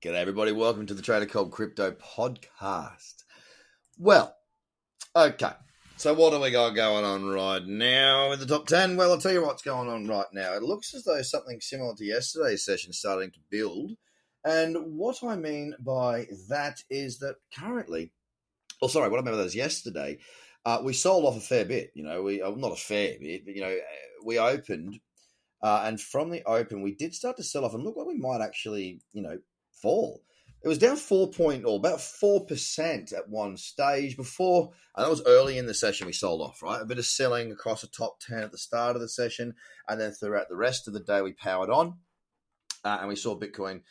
G'day everybody, welcome to the Trader Cobb Crypto Podcast. Well, okay, so what do we got going on right now in the top 10? Well, I'll tell you what's going on right now. It looks as though something similar to yesterday's session is starting to build. And what I mean by that is that currently, what I mean by that is yesterday, we sold off a fair bit, not a fair bit, but, we opened and from the open, we did start to sell off and look like we might actually, fall. It was down about 4% at one stage before, and that was early in the session we sold off, right? A bit of selling across the top 10 at the start of the session, and then throughout the rest of the day we powered on, and we saw Bitcoin,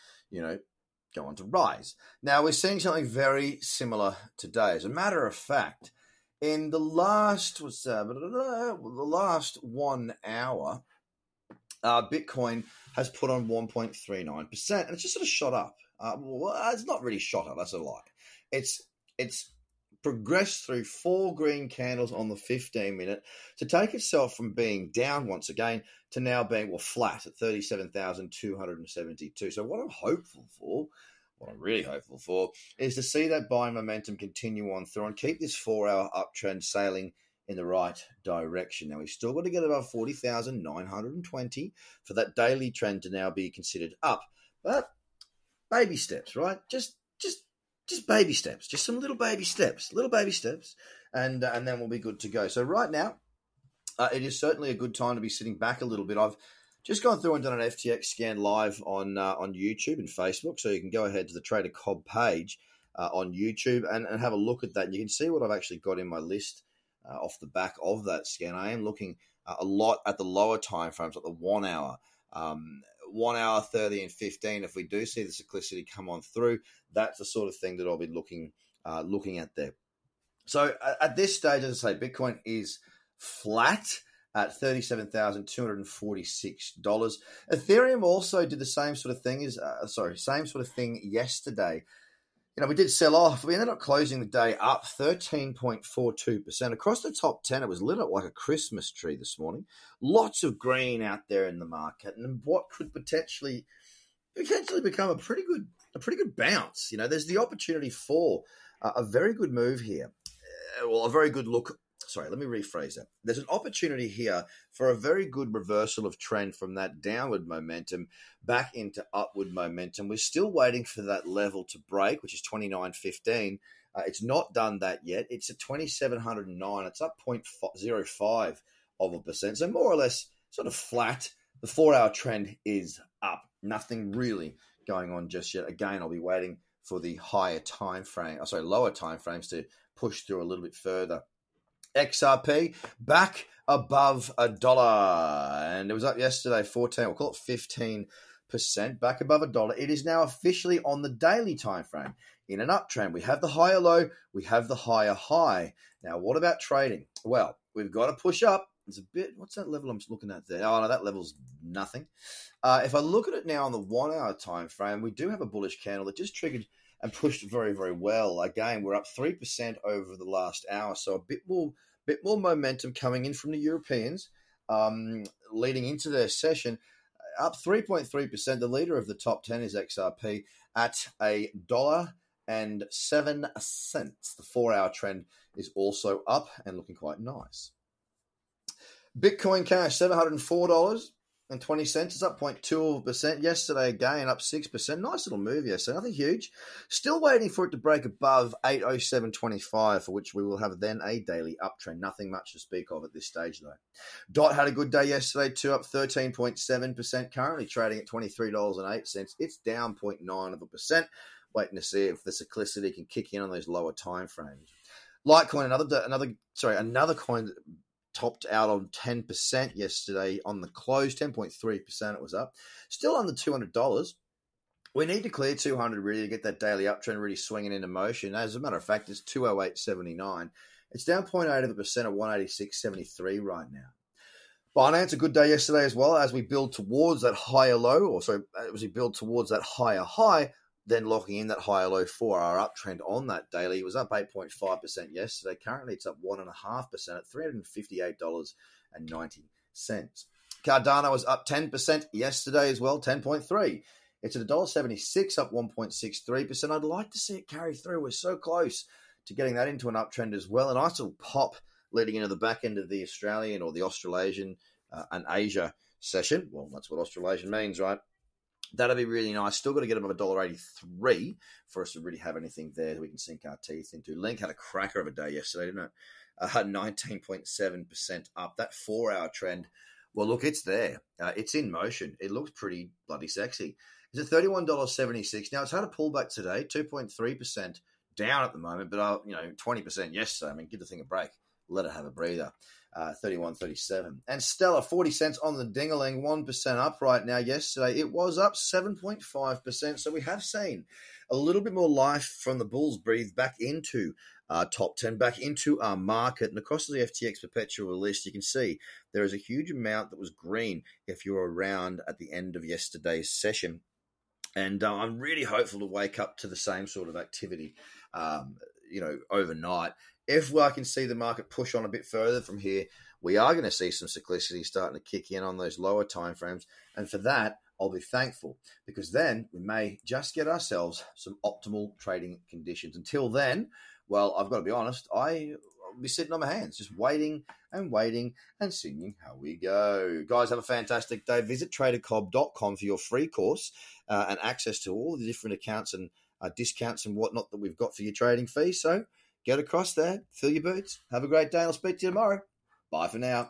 go on to rise. Now we're seeing something very similar today. As a matter of fact, in the last 1 hour, Bitcoin has put on 1.39%, and it's just sort of shot up. Well, it's not really shot up. That's a lie. It's progressed through four green candles on the 15-minute to take itself from being down once again to now being flat at 37,272. So what I'm hopeful for, what I'm really hopeful for, is to see that buying momentum continue on through and keep this 4-hour uptrend sailing in the right direction. Now, we've still got to get above 40,920 for that daily trend to now be considered up. But baby steps, right? Just baby steps. Just some little baby steps, and then we'll be good to go. So right now, it is certainly a good time to be sitting back a little bit. I've just gone through and done an FTX scan live on YouTube and Facebook, so you can go ahead to the Trader Cobb page on YouTube and have a look at that. And you can see what I've actually got in my list off the back of that scan. I am looking a lot at the lower time frames, like the 1 hour, 1 hour, 30 and 15. If we do see the cyclicity come on through, that's the sort of thing that I'll be looking at there. So at this stage, as I say, Bitcoin is flat at $37,246. Ethereum also did the same sort of thing yesterday. We did sell off. We ended up closing the day up 13.42%. Across the top 10, it was lit up like a Christmas tree this morning. Lots of green out there in the market, and what could potentially become a pretty good bounce. There's the opportunity for a very good move here. A very good look. Sorry, let me rephrase that. There's an opportunity here for a very good reversal of trend from that downward momentum back into upward momentum. We're still waiting for that level to break, which is 29.15. It's not done that yet. It's at 2,709. It's up 0.05%. So more or less sort of flat. The 4-hour trend is up. Nothing really going on just yet. Again, I'll be waiting for the lower time frames to push through a little bit further. XRP back above $1, and it was up yesterday 15%, back above $1. It is now officially on the daily time frame in an uptrend. We have the higher low, we have the higher high. Now, what about trading? Well, we've got to push up. It's a bit. What's that level I'm looking at there? Oh no, that level's nothing. If I look at it now on the 1-hour time frame, we do have a bullish candle that just triggered and pushed very, very well. Again, we're up 3% over the last hour, so a bit more momentum coming in from the Europeans leading into their session. Up 3.3%. The leader of the top 10 is XRP at $1.07. The 4-hour trend is also up and looking quite nice. Bitcoin Cash, $704.20. It's up 0.2%. Yesterday, again, up 6%. Nice little move yesterday. Nothing huge. Still waiting for it to break above 807.25, for which we will have then a daily uptrend. Nothing much to speak of at this stage, though. DOT had a good day yesterday, too, up 13.7%. Currently trading at $23.08. It's down 0.9%. Waiting to see if the cyclicity can kick in on those lower time frames. Litecoin, another coin that topped out on 10% yesterday on the close, 10.3% it was up. Still under $200. We need to clear 200 really to get that daily uptrend really swinging into motion. As a matter of fact, it's 208.79. It's down 0.8% at 186.73 right now. Binance, a good day yesterday as well as we build towards that higher high, then locking in that higher low 4-hour uptrend on that daily. It was up 8.5% yesterday. Currently, it's up 1.5% at $358.90. Cardano was up 10% yesterday as well, 10.3. It's at $1.76, up 1.63%. I'd like to see it carry through. We're so close to getting that into an uptrend as well. A nice little pop leading into the back end of the Australian or the Australasian and Asia session. Well, that's what Australasian means, right? That'd be really nice. Still got to get above $1.83 for us to really have anything there that we can sink our teeth into. Link had a cracker of a day yesterday, didn't it? 19.7% up. That four-hour trend, well, look, it's there. It's in motion. It looks pretty bloody sexy. It's at $31.76. Now, it's had a pullback today, 2.3% down at the moment, but, 20% yesterday. I mean, give the thing a break. Let it have a breather. 31.37. And Stella, 40 cents on the ding-a-ling, 1% up right now. Yesterday, it was up 7.5%. So we have seen a little bit more life from the bulls breathe back into our top 10, back into our market. And across the FTX perpetual list, you can see there is a huge amount that was green if you were around at the end of yesterday's session. And I'm really hopeful to wake up to the same sort of activity, overnight. If I can see the market push on a bit further from here, we are going to see some cyclicity starting to kick in on those lower timeframes. And for that, I'll be thankful, because then we may just get ourselves some optimal trading conditions. Until then, well, I've got to be honest, I'll be sitting on my hands, just waiting and seeing how we go. Guys, have a fantastic day. Visit tradercobb.com for your free course and access to all the different accounts and discounts and whatnot that we've got for your trading fee. So, get across there, fill your boots, have a great day, and I'll speak to you tomorrow. Bye for now.